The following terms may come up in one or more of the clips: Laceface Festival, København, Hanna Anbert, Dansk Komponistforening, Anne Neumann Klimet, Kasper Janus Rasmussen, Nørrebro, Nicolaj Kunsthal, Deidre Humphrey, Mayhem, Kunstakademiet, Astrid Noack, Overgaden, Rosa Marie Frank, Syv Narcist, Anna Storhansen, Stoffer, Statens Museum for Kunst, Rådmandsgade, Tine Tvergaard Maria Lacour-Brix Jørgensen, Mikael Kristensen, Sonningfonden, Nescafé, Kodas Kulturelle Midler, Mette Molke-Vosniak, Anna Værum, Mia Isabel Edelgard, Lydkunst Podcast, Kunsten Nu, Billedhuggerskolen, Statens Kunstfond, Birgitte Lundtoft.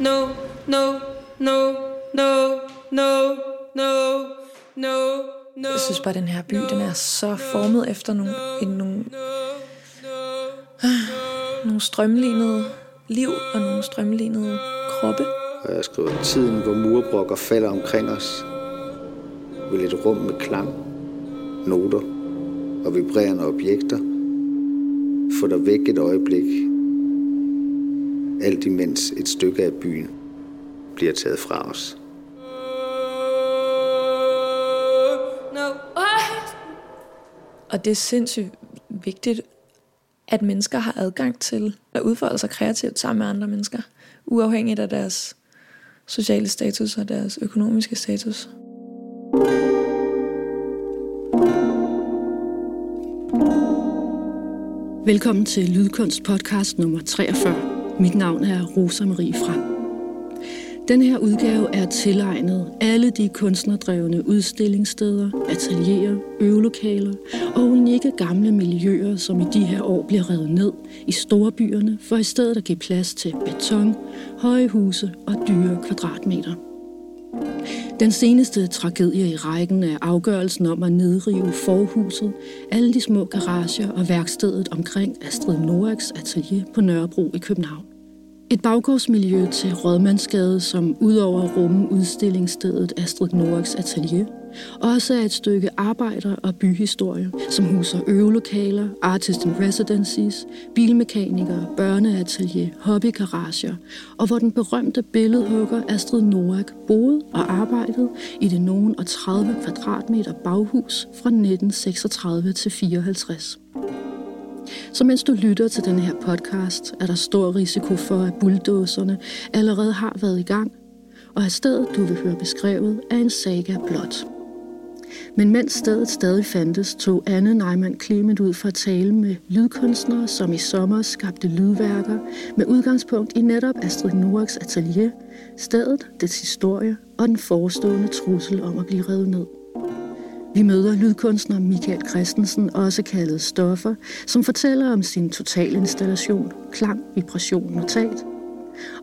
no, no, no, no, no, no, no, no. Jeg synes bare, den her by, den er så formet efter nogle strømlignede liv og nogle strømlignede kroppe. Og jeg skriver tiden, hvor murbrokker falder omkring os. Ved et rum med klang, noter og vibrerende objekter. Få dig væk et øjeblik. Alt imens et stykke af byen bliver taget fra os. Og det er sindssygt vigtigt, at mennesker har adgang til at udfolde sig kreativt sammen med andre mennesker, uafhængigt af deres sociale status og deres økonomiske status. Velkommen til Lydkunst Podcast nummer 43. Mit navn er Rosa Marie Frank. Den her udgave er tilegnet alle de kunstnerdrevne udstillingssteder, atelierer, øvelokaler og unikke gamle miljøer, som i de her år bliver revet ned i store byerne, for i stedet at give plads til beton, høje huse og dyre kvadratmeter. Den seneste tragedie i rækken er afgørelsen om at nedrive forhuset, alle de små garager og værkstedet omkring Astrid Noacks atelier på Nørrebro i København. Et baggårdsmiljø til Rådmandsgade, som udover at rumme udstillingsstedet Astrid Noacks atelier, også er et stykke arbejder- og byhistorie, som huser øvelokaler, artist in residencies, bilmekanikere, børneatelier, hobbygarager, og hvor den berømte billedhugger Astrid Noack boede og arbejdede i det nogen og 30 kvadratmeter baghus fra 1936 til 54. Så mens du lytter til den her podcast, er der stor risiko for, at bulldozerne allerede har været i gang, og at stedet, du vil høre beskrevet, er en saga blot. Men mens stedet stadig fandtes, tog Anne Neumann Klimet ud for at tale med lydkunstnere, som i sommer skabte lydværker med udgangspunkt i netop Astrid Noacks atelier, stedet, dets historie og den forestående trussel om at blive revet ned. Vi møder lydkunstner Mikael Kristensen, også kaldet Stoffer, som fortæller om sin totalinstallation, klang, vibration, notat.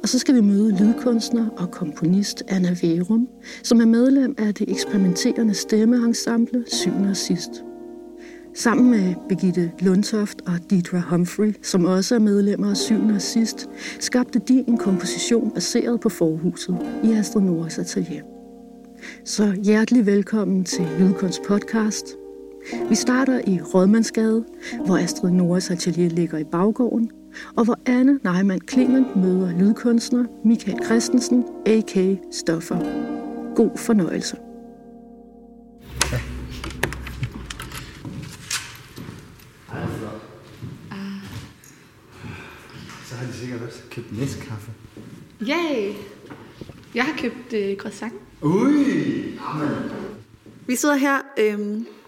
Og så skal vi møde lydkunstner og komponist Anna Værum, som er medlem af det eksperimenterende stemmeensemble Syv Narcist. Sammen med Birgitte Lundtoft og Deidre Humphrey, som også er medlemmer af Syv Narcist, skabte de en komposition baseret på forhuset i Astrid Noacks atelier. Så hjertelig velkommen til Lydkunst Podcast. Vi starter i Rådmandsgade, hvor Astrid Noacks atelier ligger i baggården, og hvor Anne Neumann Klimet møder lydkunstner Mikael Kristensen, a.k.a. Stoffer. God fornøjelse. Ja. Så har de sikkert også købt Nescafé. Yay! Jeg har købt croissant. Ui! Amen. Vi sidder her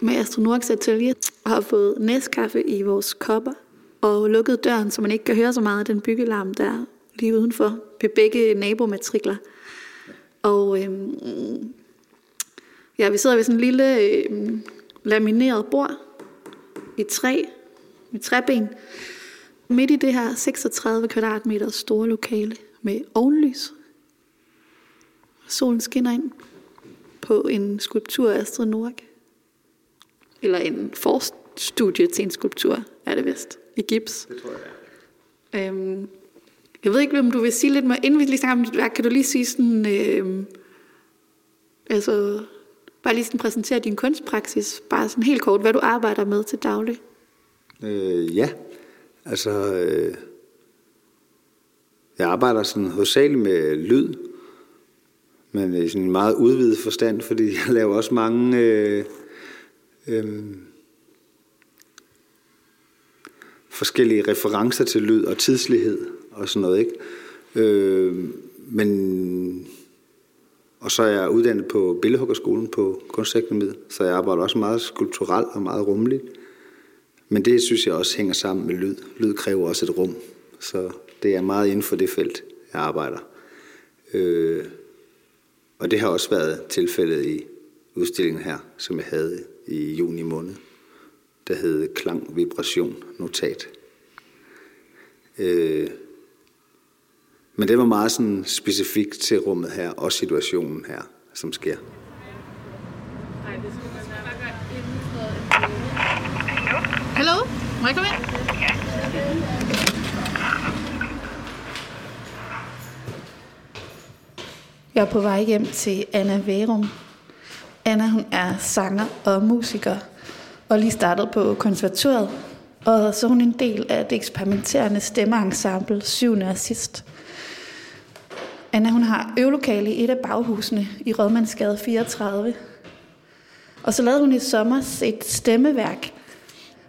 med Astrid Noacks atelier og har fået Nescafé i vores kopper og lukket døren, så man ikke kan høre så meget af den byggelarm, der er lige udenfor ved begge nabomatrikler. Og ja, vi sidder ved sådan en lille lamineret bord i træ med træben midt i det her 36 kvadratmeter store lokale med ovenlys. Solen skinner ind på en skulptur af Astrid Noack. Eller en forstudie til en skulptur, er det vist. I gips. Det tror jeg. Jeg ved ikke, om du vil sige lidt mere. Inden vi lige snakker om dit værk, kan du lige sige sådan... altså, bare lige sådan præsentere din kunstpraksis. Bare sådan helt kort, hvad du arbejder med til daglig. Ja. Altså... jeg arbejder sådan hovedsageligt med lyd. Men i sådan en meget udvidet forstand, fordi jeg laver også mange... forskellige referencer til lyd og tidslighed og sådan noget, ikke? Men og så er jeg uddannet på Billedhuggerskolen på Kunstakademiet, så jeg arbejder også meget skulpturelt og meget rummeligt. Men det synes jeg også hænger sammen med lyd. Lyd kræver også et rum, så det er meget inden for det felt, jeg arbejder. Og det har også været tilfældet i udstillingen her, som jeg havde i juni måned. Der hedder klang, vibration, notat. Men det var meget sådan specifikt til rummet her og situationen her, som sker. Hallo, må jeg komme ind? Jeg er på vej hjem til Anna Værum. Anna, hun er sanger og musiker, og lige startet på konservatoriet. Og så er hun en del af det eksperimenterende stemmeensemble Syv Narcist. Anna, hun har øvelokale i et af baghusene i Rådmandsgade 34. Og så lavede hun i sommer et stemmeværk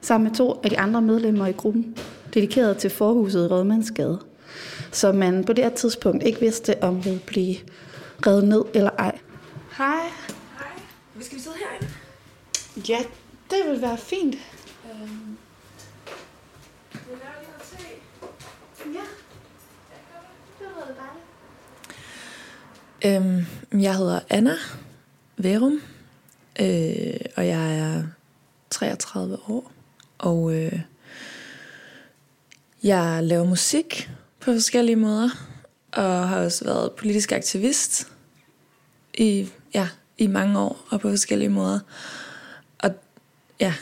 sammen med 2 af de andre medlemmer i gruppen, dedikeret til forhuset i Rådmandsgade, som man på det her tidspunkt ikke vidste, om ville blive revet ned eller ej. Hej. Hej. Skal vi sidde herinde? Ja, det vil være fint. Vi laver lige noget te. Ja. Det var noget dejligt. Jeg hedder Anna Værum, og jeg er 33 år. Og jeg laver musik på forskellige måder, og har også været politisk aktivist i mange år og på forskellige måder. Og ja,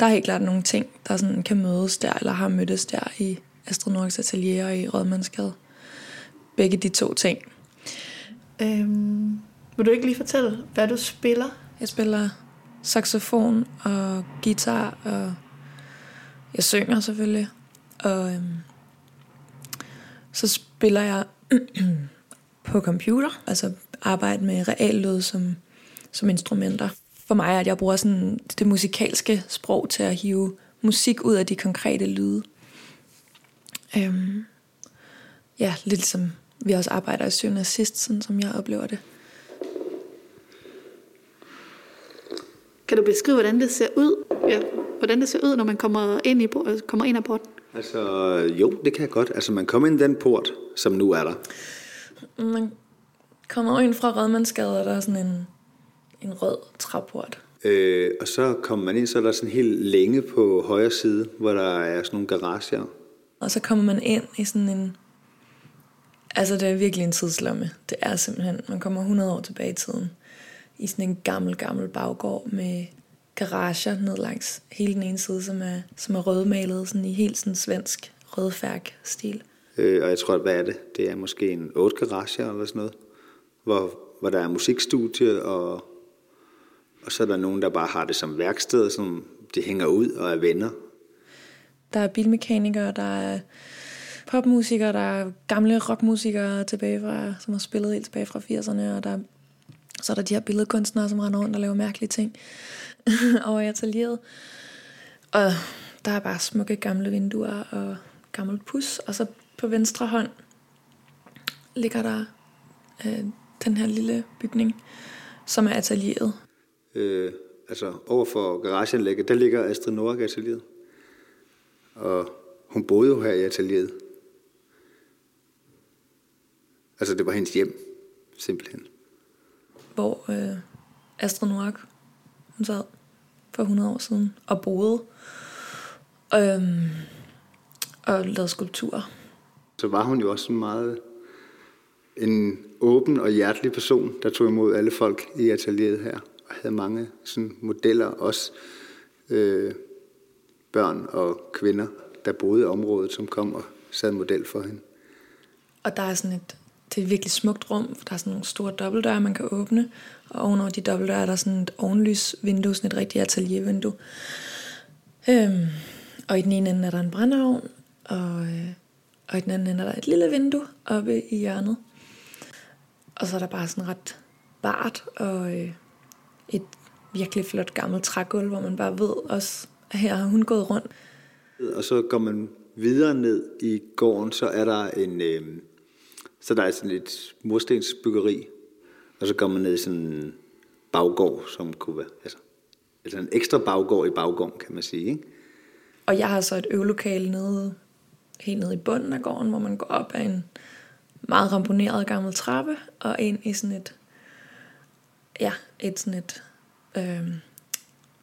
der er helt klart nogle ting, der sådan kan mødes der, eller har mødtes der i Astrid Noacks atelier og i Rådmandsgade. Begge de 2 ting. Vil du ikke lige fortælle, hvad du spiller? Jeg spiller saxofon og guitar, og jeg synger selvfølgelig, og så spiller jeg på computer, altså arbejde med reallyd som instrumenter. For mig er, at jeg bruger sådan det musikalske sprog til at hive musik ud af de konkrete lyde. Ja, lidt som vi også arbejder i Syv Narcist, sådan som jeg oplever det. Kan du beskrive, hvordan det ser ud? Ja, hvordan det ser ud, når man kommer ind ad porten? Altså, jo, det kan jeg godt. Altså, man kommer ind den port, som nu er der. Man kommer ind fra Rådmandsgade, og der er sådan en rød træport. Og så kommer man ind, så er der sådan helt længe på højre side, hvor der er sådan nogle garager. Og så kommer man ind i sådan en... Altså, det er virkelig en tidslomme. Det er simpelthen... Man kommer 100 år tilbage i tiden. I sådan en gammel baggård med garager ned langs hele den ene side, som er rødmalet sådan i helt sådan svensk rødfærk-stil. Og jeg tror, hvad er det? Det er måske en 8 garager eller sådan noget, hvor der er musikstudie, og så er der nogen, der bare har det som værksted, som det hænger ud og er venner. Der er bilmekanikere, der er popmusikere, der er gamle rockmusikere tilbage fra, som har spillet helt tilbage fra 80'erne, og så er der de her billedkunstnere, som render rundt og laver mærkelige ting over i atelieret. Og der er bare smukke gamle vinduer og gammelt pus. Og så på venstre hånd ligger der den her lille bygning, som er atelieret. Altså overfor garageanlægget, der ligger Astrid Noack atelieret. Og hun boede jo her i atelieret. Altså det var hendes hjem, simpelthen. Hvor Astrid Noack, hun sad for 100 år siden og boede og lavede skulpturer. Så var hun jo også meget en åben og hjertelig person, der tog imod alle folk i atelieret her. Og havde mange sådan, modeller, også børn og kvinder, der boede i området, som kom og sad model for hende. Og der er sådan det er et virkelig smukt rum, for der er sådan nogle store dobbeltdøre, man kan åbne. Og ovenover de dobbeltdøre er der sådan et ovenlysvindue, sådan et rigtigt ateliervindue. Og i den ene ende er der en brændeovn, og i den anden ende er der et lille vindue oppe i hjørnet. Og så er der bare sådan ret bart og et virkelig flot gammelt trægulv, hvor man bare ved også, at her har hun gået rundt. Og så går man videre ned i gården, så er der en... Så der er sådan et murstensbyggeri, og så kommer man ned i sådan en baggård, som kunne være... Altså en ekstra baggård i baggården, kan man sige, ikke? Og jeg har så et øvelokale helt nede i bunden af gården, hvor man går op ad en meget ramponeret gammel trappe, og ind i sådan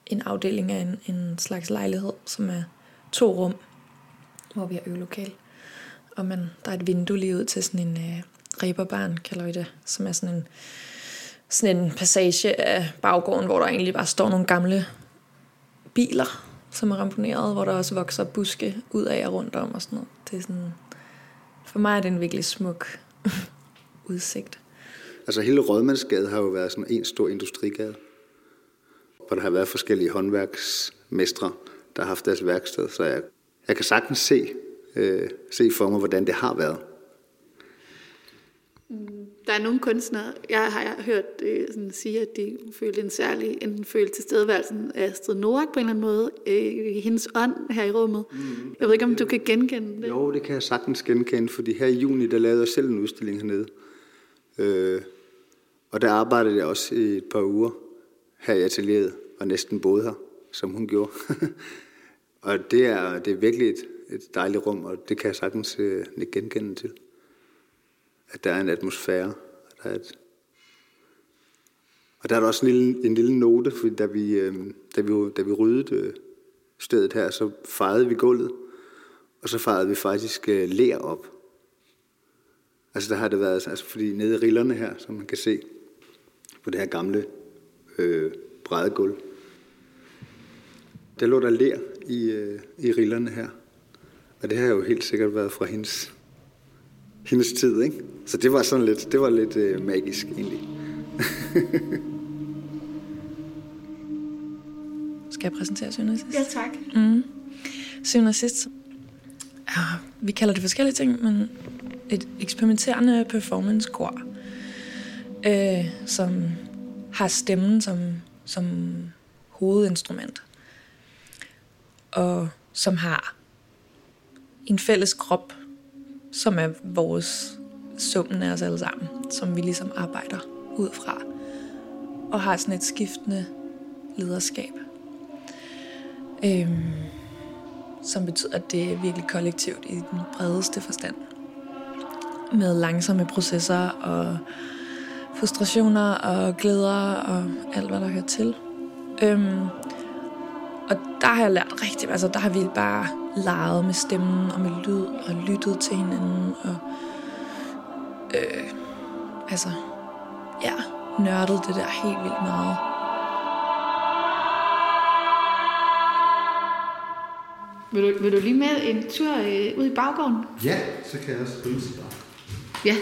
en afdeling af en slags lejlighed, som er 2 rum, hvor vi har øvelokale. og der er et vindue lige ud til sådan en reberbarn, kalder vi det, som er sådan en passage af baggården, hvor der egentlig bare står nogle gamle biler, som er ramponeret, hvor der også vokser buske ud af og rundt om og sådan noget. Det er sådan, for mig er det en virkelig smuk udsigt. Altså hele Rådmandsgade har jo været sådan en stor industrigade, hvor der har været forskellige håndværksmestre, der har haft deres værksted, så jeg kan sagtens se for mig, hvordan det har været. Der er nogle kunstnere, jeg har hørt sige, at de følte enten følte tilstedeværelsen af Astrid Noack på en eller anden måde, i hendes ånd her i rummet. Mm. Jeg ved ikke, om du kan genkende det? Jo, det kan jeg sagtens genkende, fordi her i juni, der lavede jeg selv en udstilling hernede. Og der arbejdede jeg også i et par uger her i atelieret, og næsten boede her, som hun gjorde. Og det er virkelig et dejligt rum, og det kan jeg sagtens genkende til. At der er en atmosfære. Og der er der også en lille note, fordi da vi ryddede stedet her, så fejede vi gulvet, og så fejede vi faktisk ler op. Altså der har det været, altså fordi nede i rillerne her, som man kan se på det her gamle brede gulv, der lå der ler i rillerne her. Og det har jo helt sikkert været fra hendes tid, ikke? Så det var sådan lidt, magisk egentlig. Skal jeg præsentere Syv Narcist? Ja, tak. Mm. Syv Narcist. Ja, vi kalder det forskellige ting, men et eksperimenterende performance-kor, som har stemmen som hovedinstrument, og som har en fælles krop, som er vores summen af os alle sammen, som vi ligesom arbejder ud fra, og har sådan et skiftende lederskab, som betyder, at det er virkelig kollektivt i den bredeste forstand, med langsomme processer og frustrationer og glæder og alt, hvad der hører til. Og der har jeg lært rigtig, altså der har vi bare leget med stemmen og med lyd og lyttet til hinanden og nørdet det der helt vildt meget. Vil du lige med en tur ud i baggården? Ja, så kan jeg også ønske dig. Ja.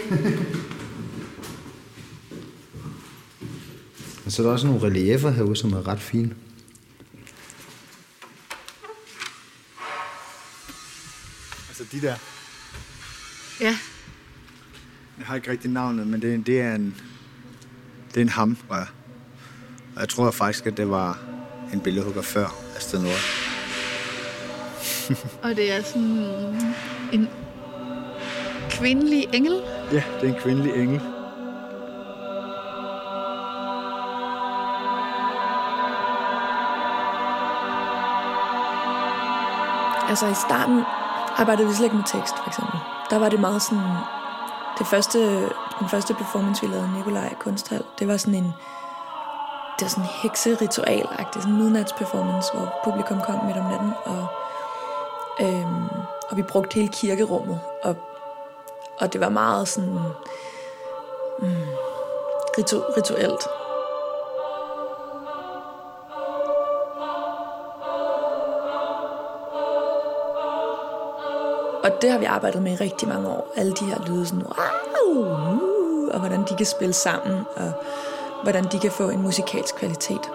Og så er der også nogle reliefer herude, som er ret fine. De der. Ja. Jeg har ikke rigtig navnet, men det er en ham. Og jeg tror faktisk, at det var en billedhugger før Astrid Noack. Og det er sådan en kvindelig engel? Ja, det er en kvindelig engel. Altså i starten arbejdede vi slet ikke med tekst, for eksempel. Der var det meget sådan... Den første performance, vi lavede, Nicolaj Kunsthal, det var sådan en... Det var sådan en hekseritual-agtig, sådan en midnatsperformance, hvor publikum kom midt om natten, og vi brugte hele kirkerummet, og det var meget sådan... rituelt. Og det har vi arbejdet med i rigtig mange år. Alle de her lyde, sådan, og hvordan de kan spille sammen, og hvordan de kan få en musikalsk kvalitet.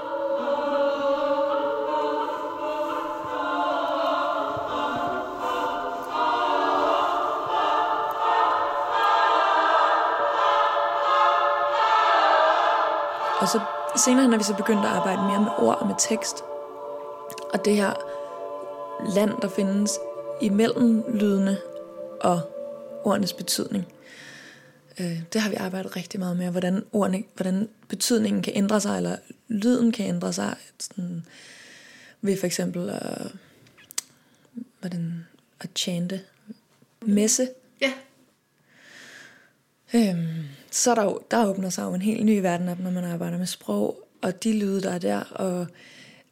Og så senere, når vi så begyndte at arbejde mere med ord og med tekst, og det her land, der findes imellem lydene og ordenes betydning. Det har vi arbejdet rigtig meget med, hvordan betydningen kan ændre sig, eller lyden kan ændre sig, sådan, ved for eksempel at chante messe. Ja. Så der åbner sig jo en helt ny verden op, når man arbejder med sprog, og de lyde, der er der,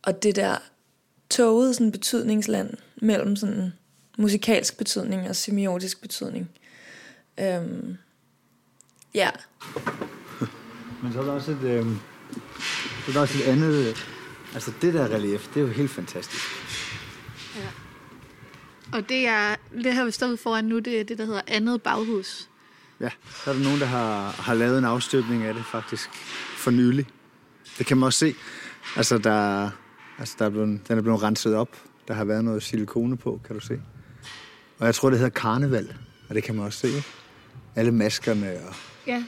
og det der tågede sådan betydningsland mellem sådan musikalsk betydning og semiotisk betydning. Ja. Men så er der også et, så er der også et andet... Altså det der relief, det er jo helt fantastisk. Ja. Og det er det her, vi står foran nu, det er det, der hedder andet baghus. Ja, så er der nogen, der har lavet en afstøbning af det faktisk for nylig. Det kan man også se. Altså den er blevet renset op. Der har været noget silikone på, kan du se. Og jeg tror, det hedder karneval, og det kan man også se. Alle maskerne og... Ja,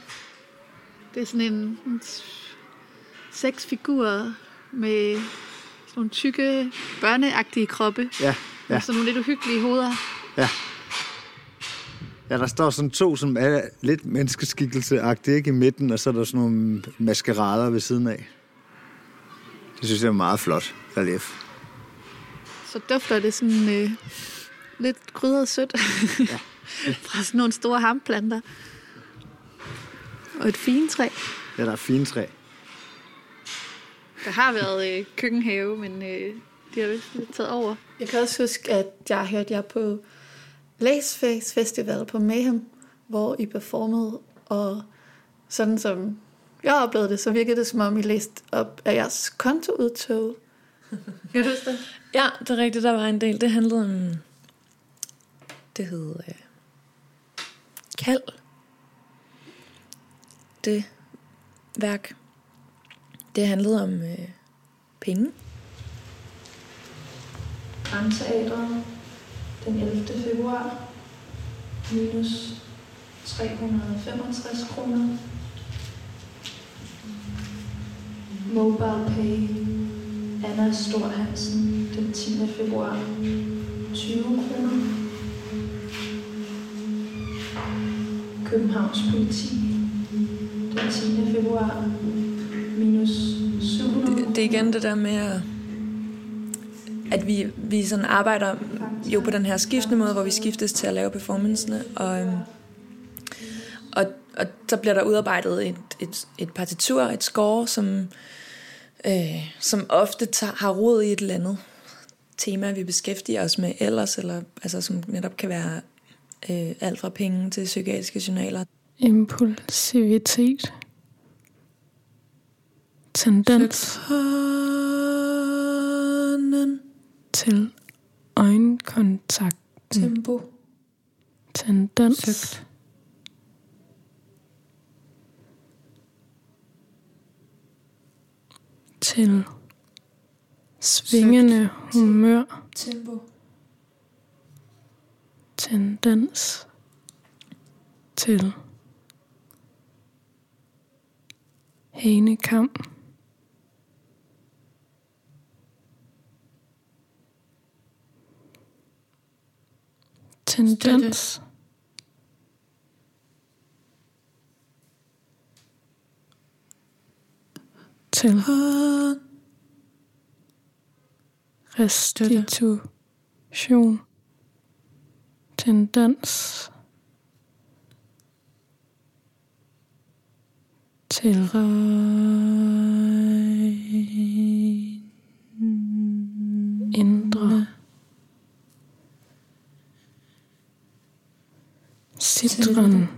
det er sådan en 6 figurer med sådan nogle tykke, børneagtige kroppe. Ja, ja. Og sådan nogle lidt uhyggelige hoveder. Ja. Ja, der står sådan to, som er lidt menneskeskikkelseagtige, ikke, i midten, og så er der sådan nogle maskerader ved siden af. Det synes jeg er meget flot relief. Så dufter det sådan lidt krydret sødt ja. Fra sådan nogle store hamplanter. Og et fintræ. Ja, der er fintræ. Der har været køkkenhave, men de har vist lidt taget over. Jeg kan også huske, at jeg hørte jer på Laceface Festival på Mayhem, hvor I performede, og sådan som jeg oplevede det, så virkede det, som om I læste op af jeres kontoudtog. Kan du huske det? Ja, det er rigtigt, der var en del. Det handlede om, det hed kald. Det værk. Det handlede om penge. Brandteatret den 11. februar. Minus 365 kroner. Mobile pay. Anna Storhansen den 10. februar. 20 kroner. Københavns politi den 10. februar. Det er igen det der med, at vi sådan arbejder jo på den her skiftende måde, hvor vi skiftes til at lave performancene, og så bliver der udarbejdet et partitur, et score, som ofte har rod i et eller andet tema, vi beskæftiger os med ellers, eller altså, som netop kan være alt fra penge til psykiatriske journaler. Impulsivitet. Tendens til øjenkontakt. Tempo. Tendens. Søgt. Til svingende søgt. Humør. Tempo. Tendens til hænekamp. Tendens. Til restitution. Tendens. Til indre. Citron.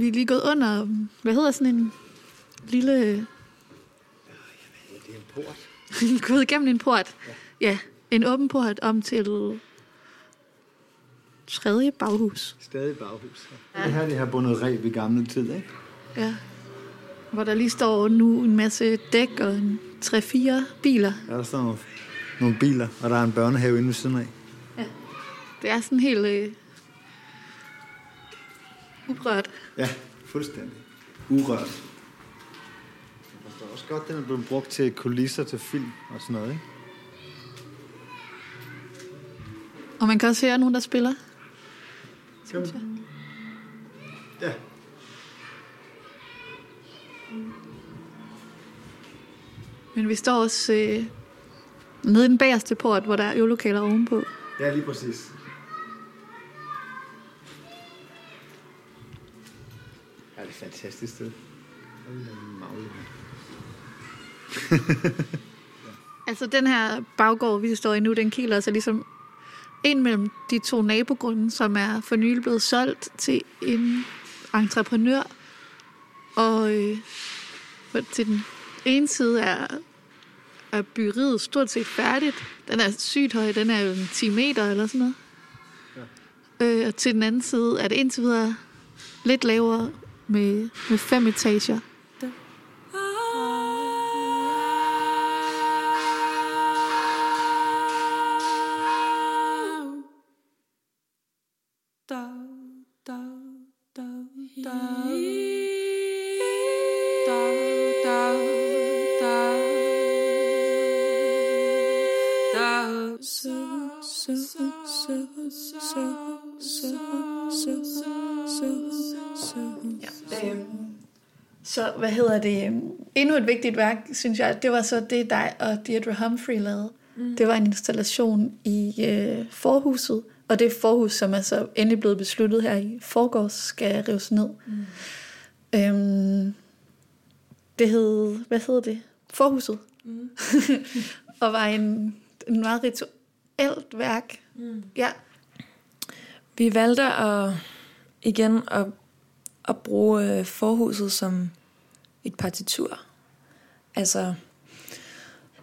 Vi er lige gået under, hvad hedder sådan en lille... Jeg ved ikke, det er en port. Vi er gået igennem en port, ja. en åben port om til tredje baghus. Stadig baghus. Ja. Det her, det har bundet reb i gamle tid, ikke? Ja. Hvor der lige står nu en masse dæk og 3-4 biler. Ja, der står nogle biler, og der er en børnehave inde ved siden af. Ja. Det er sådan helt uprørt. Ja, fuldstændig. Urørt. Jeg forstår også godt, den er blevet brugt til kulisser til film og sådan noget, ikke? Og man kan også høre nogen, der spiller. Synes jeg. Ja. Men vi står også nede i den bagerste port, hvor der er øvelokaler ovenpå. Ja, lige præcis. Ja, det er et fantastisk sted. Altså, den her baggård, vi står i nu, den kiler altså ligesom ind mellem de to nabogrunde, som er for nylig blevet solgt til en entreprenør. Og til den ene side er byggeriet stort set færdigt. Den er sygt høj, den er jo 10 meter eller sådan noget. Ja. Og til den anden side er det indtil videre lidt lavere med 5 etager. Så, hvad hedder det? Endnu et vigtigt værk, synes jeg, det var så det, dig og Deidre Humphrey lavede. Mm. Det var en installation i forhuset, og det forhus, som er så endelig blevet besluttet her i forgårs, skal rives ned. Mm. Det hed, hvad hedder det? Forhuset. Mm. Og var en meget rituelt værk. Mm. Ja. Vi valgte at bruge forhuset som et partitur. Altså,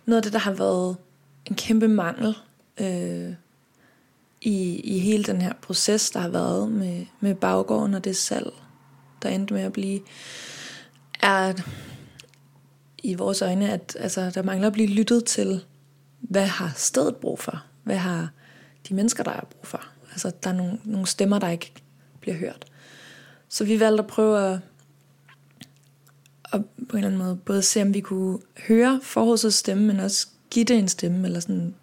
noget af det, der har været en kæmpe mangel i hele den her proces, der har været med baggården og det salg, der endte med at blive, er i vores øjne, at altså, der mangler at blive lyttet til, hvad har stedet brug for? Hvad har de mennesker, der er brug for? Altså, der er nogle stemmer, der ikke bliver hørt. Så vi valgte at prøve at på en eller anden måde både se, om vi kunne høre forhusets stemme, men også give det en stemme, eller sådan,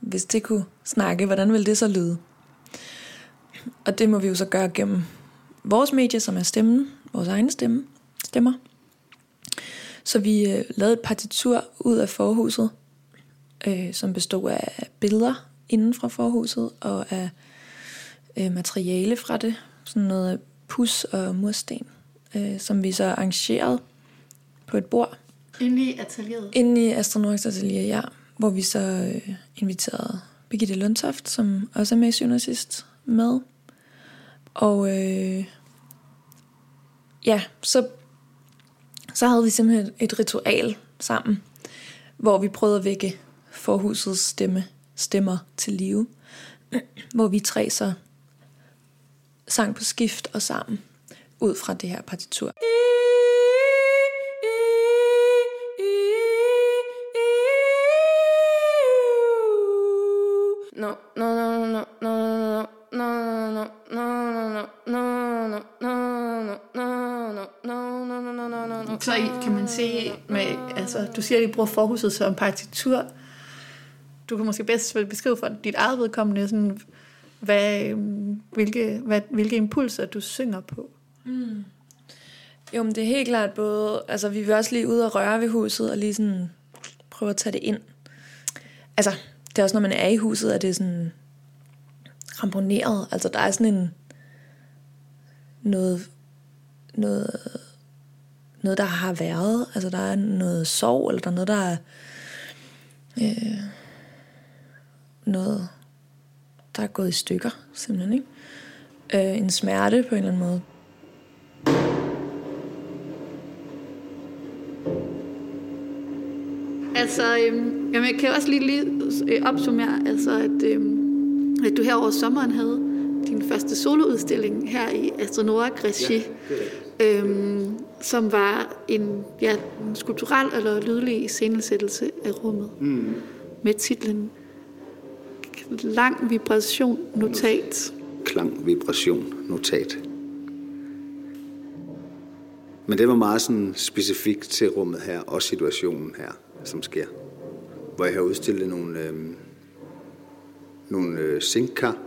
hvis det kunne snakke, hvordan ville det så lyde? Og det må vi jo så gøre gennem vores medie, som er stemmen, vores egne stemmer. Så vi lavede et partitur ud af forhuset, som bestod af billeder inden fra forhuset, og af materiale fra det, sådan noget pus og mursten, som vi så arrangerede på et bord. Inde i atelieret? Inde i Astrid Noacks atelier, ja. Hvor vi så inviterede Birgitte Lundtoft, som også er med i Syv Narcist, med. Og ja, så havde vi simpelthen et ritual sammen, hvor vi prøvede at vække forhusets stemmer til live. Hvor vi tre så sang på skift og sammen ud fra det her partitur. No, no, no, no, no, no, no, no, no, no, no. Så kan man se med, altså du siger, at I bruger forhuset som partitur. Du kan måske bedst beskrive for dit eget vedkommende sådan, hvilke impulser du synger på. Mm. Jo, men det er helt klart både, altså vi vil også lige ud og røre ved huset og lige sådan prøve at tage det ind. Altså, det er også når man er i huset, at det er sådan ramponeret. Altså der er sådan en noget der har været. Altså der er noget sorg, eller der er noget, der er noget der er gået i stykker, simpelthen, ikke? En smerte på en eller anden måde. Altså, jeg kan også lige opsummere, altså, at du her over sommeren havde din første soloudstilling her i Astrid Noack-regi, ja, som var en skulptural eller lydlig iscenesættelse af rummet med titlen Lang Vibration Notat. Klang Vibration Notat. Men det var meget sådan specifikt til rummet her og situationen her, som sker. Hvor jeg har udstillet nogle sinkkar,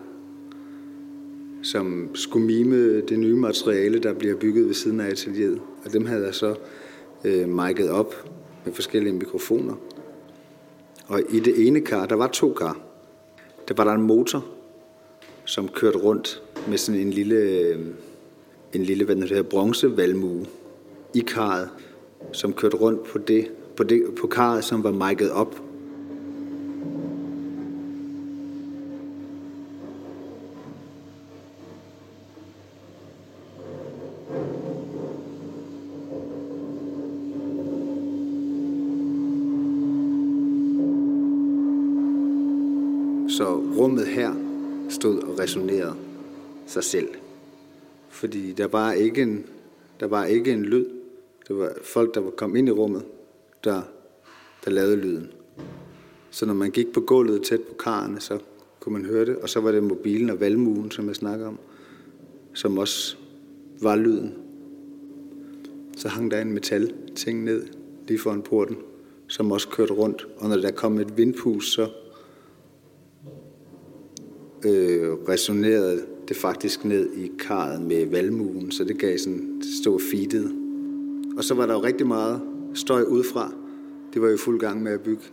som skulle mime det nye materiale, der bliver bygget ved siden af atelieret. Og dem havde jeg så mic'et op med forskellige mikrofoner. Og i det ene kar, der var 2 kar, der var der en motor, som kørte rundt med sådan en lille hvad hedder, bronzevalmue i karret, som kørte rundt på karret, som var mic'et op. Så rummet her stod og resonerede sig selv. Fordi der var ikke en lyd. Det var folk, der kom ind i rummet, der lavede lyden. Så når man gik på gulvet tæt på karrene, så kunne man høre det. Og så var det mobilen og valmuen, som jeg snakker om, som også var lyden. Så hang der en metalting ned lige foran porten, som også kørte rundt. Og når der kom et vindpust, så resonerede det faktisk ned i karret med valmuen, så det gav sådan, det stod feedet. Og så var der jo rigtig meget støj udefra. Det var jo fuld gang med at bygge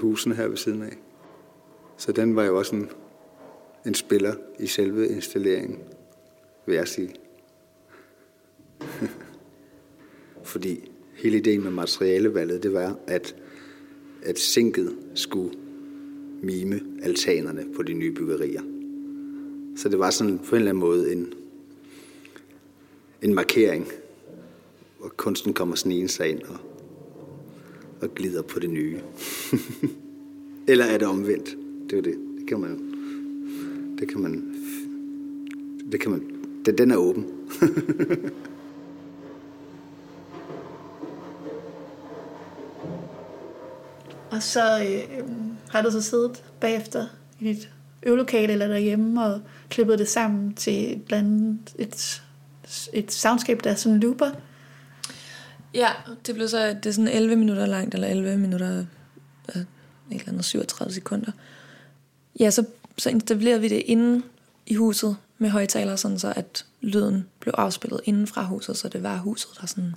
husene her ved siden af. Så den var jo også en spiller i selve installeringen, vil jeg sige. Fordi hele ideen med materialevalget, det var, at sinket skulle mime altanerne på de nye byggerier. Så det var sådan på en eller anden måde en markering, hvor kunsten kommer snigende sig ind og glider på det nye. Eller er det omvendt? Det er det. Det kan man. Den er åben. Og så har du så siddet bagefter i dit øvelokale eller derhjemme og klippet det sammen til blandt andet et soundscape, der er sådan en looper? Ja, det blev så, det er sådan 11 minutter langt, eller 11 minutter, et eller andet 37 sekunder. Ja, så installerede vi det inde i huset med højtalere, sådan så at lyden blev afspillet inden fra huset, så det var huset, der sådan,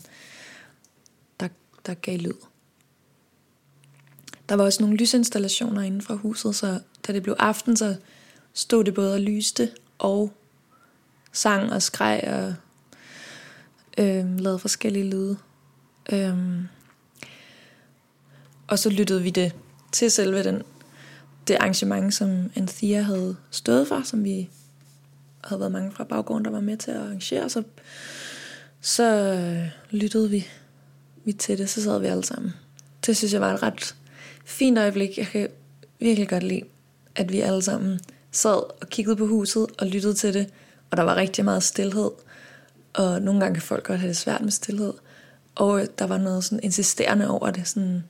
der gav lyd. Der var også nogle lysinstallationer inden fra huset, så da det blev aften, så stod det både og lyste og sang og skreg og lavede forskellige lyde. Og så lyttede vi det til selve det arrangement, som Anthea havde stået for, som vi havde været mange fra baggården, der var med til at arrangere. Så lyttede vi til det, så sad vi alle sammen. Det synes jeg var et ret fint øjeblik. Jeg kan virkelig godt lide, at vi alle sammen sad og kiggede på huset og lyttede til det, og der var rigtig meget stilhed, og nogle gange kan folk godt have det svært med stilhed, og der var noget sådan insisterende over det, sådan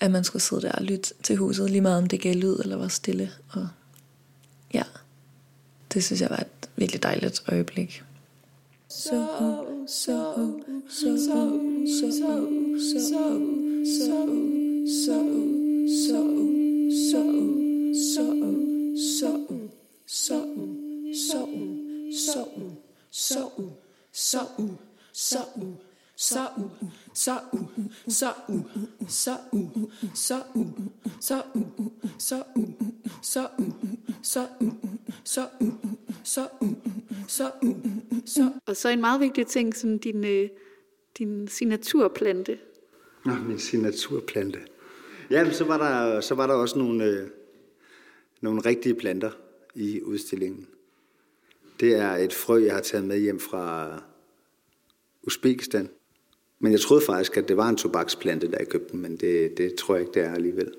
at man skulle sidde der og lytte til huset, lige meget om det gav lyd eller var stille, og ja, det synes jeg var et virkelig dejligt øjeblik. Og så en meget vigtig ting, som din signaturplante. Nå, min signaturplante. Ja, så var der også nogle rigtige planter i udstillingen. Det er et frø, jeg har taget med hjem fra Uzbekistan, Men jeg troede faktisk, at det var en tobaksplante, der jeg købte den, men det tror jeg ikke, det er alligevel.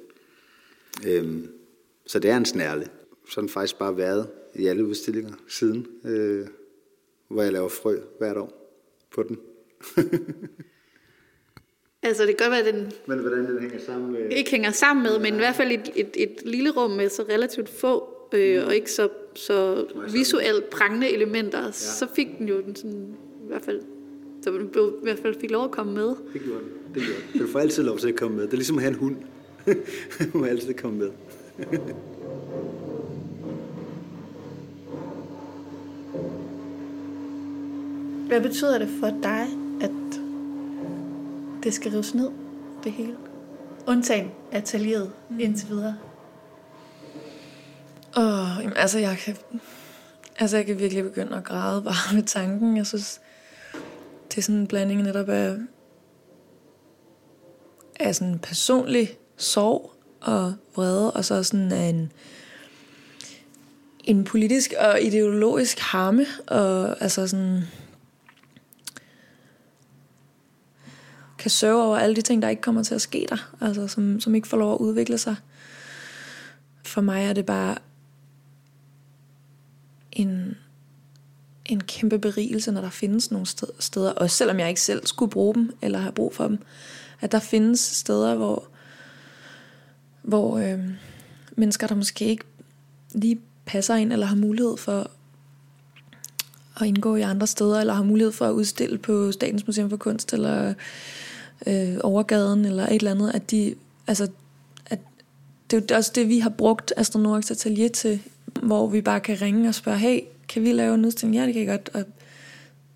Så det er en snerle. Sådan faktisk bare været i alle udstillinger siden, hvor jeg laver frø hvert år på den. Altså det kan godt være, at den, men hvordan den hænger sammen med, ikke hænger sammen med, men i hvert fald et lille rum med så relativt få og ikke så visuelt prangende elementer, ja. Så fik den jo den sådan, i hvert fald, så den blev, i hvert fald fik lov at komme med. Det gjorde den. Det gjorde den. Den får altid lov til at komme med. Det er ligesom at have en hund. Den må altid komme med. Hvad betyder det for dig, at det skal rives ned, det hele? Undtagen atelieret indtil videre. Jeg kan virkelig begynde at græde bare ved tanken. Jeg synes, det er sådan en blanding netop af sådan en personlig sorg og vrede, og så sådan en politisk og ideologisk harme, og altså sådan kan sørge over alle de ting, der ikke kommer til at ske der, altså som ikke får lov at udvikle sig. For mig er det bare en kæmpe berigelse, når der findes nogle steder, også selvom jeg ikke selv skulle bruge dem, eller har brug for dem, at der findes steder, hvor mennesker, der måske ikke lige passer ind, eller har mulighed for at indgå i andre steder, eller har mulighed for at udstille på Statens Museum for Kunst, eller Overgaden, eller et eller andet, at de, altså, at det er også det, vi har brugt Astrid Noacks atelier til, hvor vi bare kan ringe og spørge, hey, kan vi lave en udstilling? Ja, det kan jeg godt. Og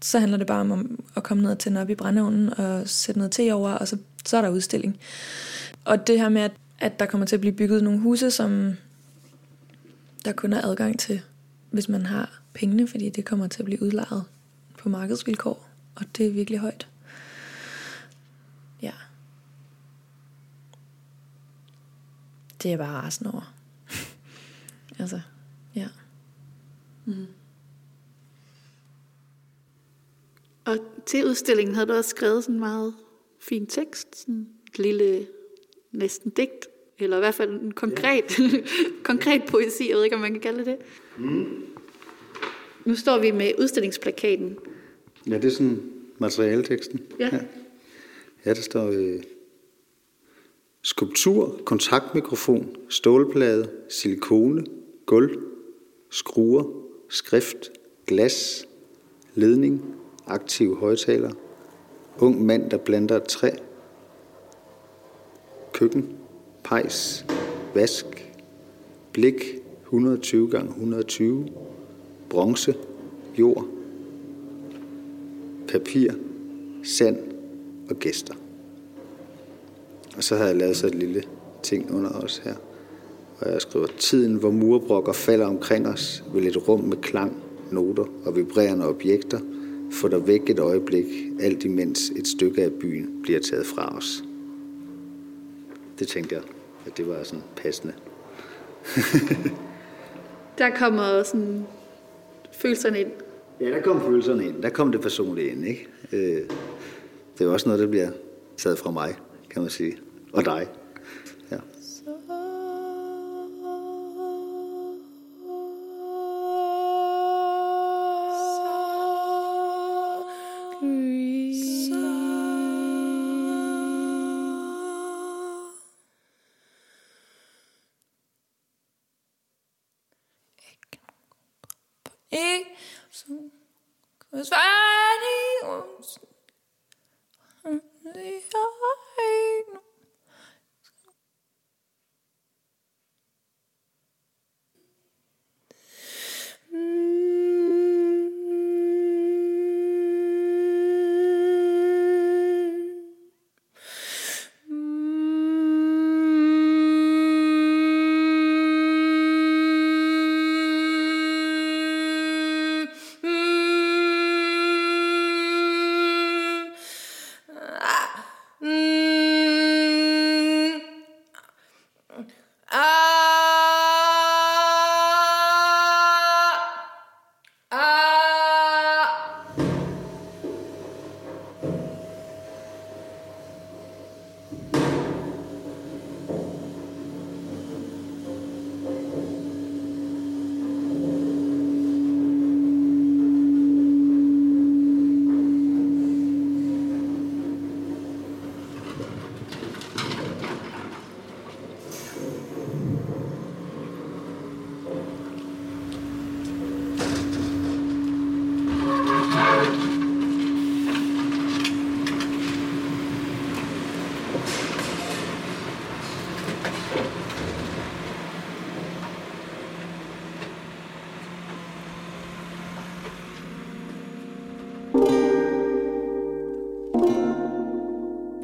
så handler det bare om at komme ned og tænde op i brændeovnen, og sætte noget te over, og så er der udstilling. Og det her med, at der kommer til at blive bygget nogle huse, som der kun er adgang til, hvis man har pengene, fordi det kommer til at blive udlejet på markedsvilkår, og det er virkelig højt. Ja. Det er bare rasende over. Altså, ja. Mm. Og til udstillingen havde du også skrevet sådan en meget fin tekst, sådan et lille næsten digt, eller i hvert fald en konkret, yeah. konkret poesi, jeg ved ikke, om man kan kalde det. Mm. Nu står vi med udstillingsplakaten. Ja, det er sådan materialeteksten. Ja. Ja, der står skulptur, kontaktmikrofon, stålplade, silikone, gulv, skruer, skrift, glas, ledning, aktive højtaler, ung mand, der planter et træ, køkken, pejs, vask, blik, 120x120, bronze, jord, papir, sand og gæster. Og så har jeg lavet så et lille ting under os her, og jeg skriver: tiden, hvor murbrokker falder omkring os, vil et rum med klang, noter og vibrerende objekter få dig væk et øjeblik, alt imens et stykke af byen bliver taget fra os. Det tænkte jeg, at det var sådan passende. Der kommer sådan følelserne ind. Ja, der kom følelserne ind. Der kom det personlige ind, ikke? Det er også noget, der bliver taget fra mig, kan man sige. Og dig. Ja.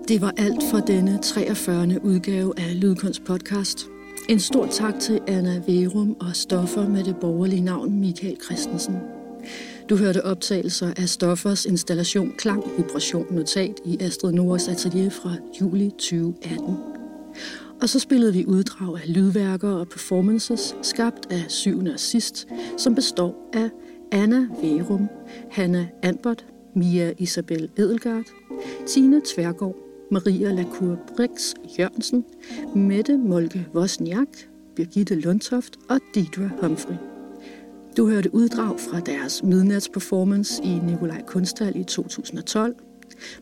Det var alt for denne 43. udgave af Lydkunst Podcast. En stor tak til Anna Værum og Stoffer med det borgerlige navn Mikael Kristensen. Du hørte optagelser af Stoffers installation Klang Vibration Notat i Astrid Noacks atelier fra juli 2018. Og så spillede vi uddrag af lydværker og performances skabt af Syv Narcist, som består af Anna Værum, Hanna Anbert, Mia Isabel Edelgard, Tine Tvergaard Maria Lacour-Brix Jørgensen, Mette Molke-Vosniak, Birgitte Lundtoft og Deidre Humphrey. Du hørte uddrag fra deres midnatsperformance i Nicolaj Kunsthal i 2012.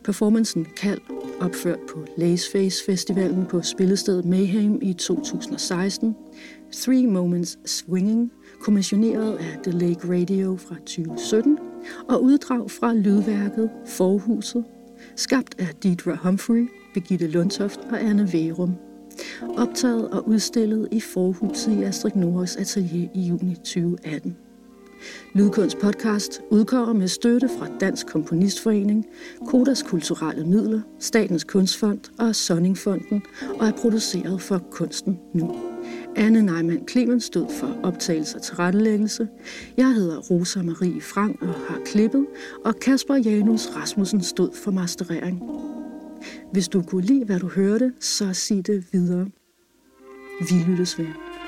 Performancen Kald, opført på Laceface Festivalen på spillestedet Mayhem i 2016. Three Moments Swinging, kommissioneret af The Lake Radio fra 2017. Og uddrag fra lydværket Forhuset, skabt af Deidre Humphrey, Birgitte Lundtoft og Anna Værum. Optaget og udstillet i Forhuset i Astrid Noacks atelier i juni 2018. Lydkunst Podcast udkommer med støtte fra Dansk Komponistforening, Kodas Kulturelle Midler, Statens Kunstfond og Sonningfonden og er produceret for Kunsten Nu. Anne Neumann Klimet stod for optagelse og tilrettelæggelse. Jeg hedder Rosa Marie Frank og har klippet, og Kasper Janus Rasmussen stod for masterering. Hvis du kunne lide, hvad du hørte, så sig det videre. Vi lyttes ved.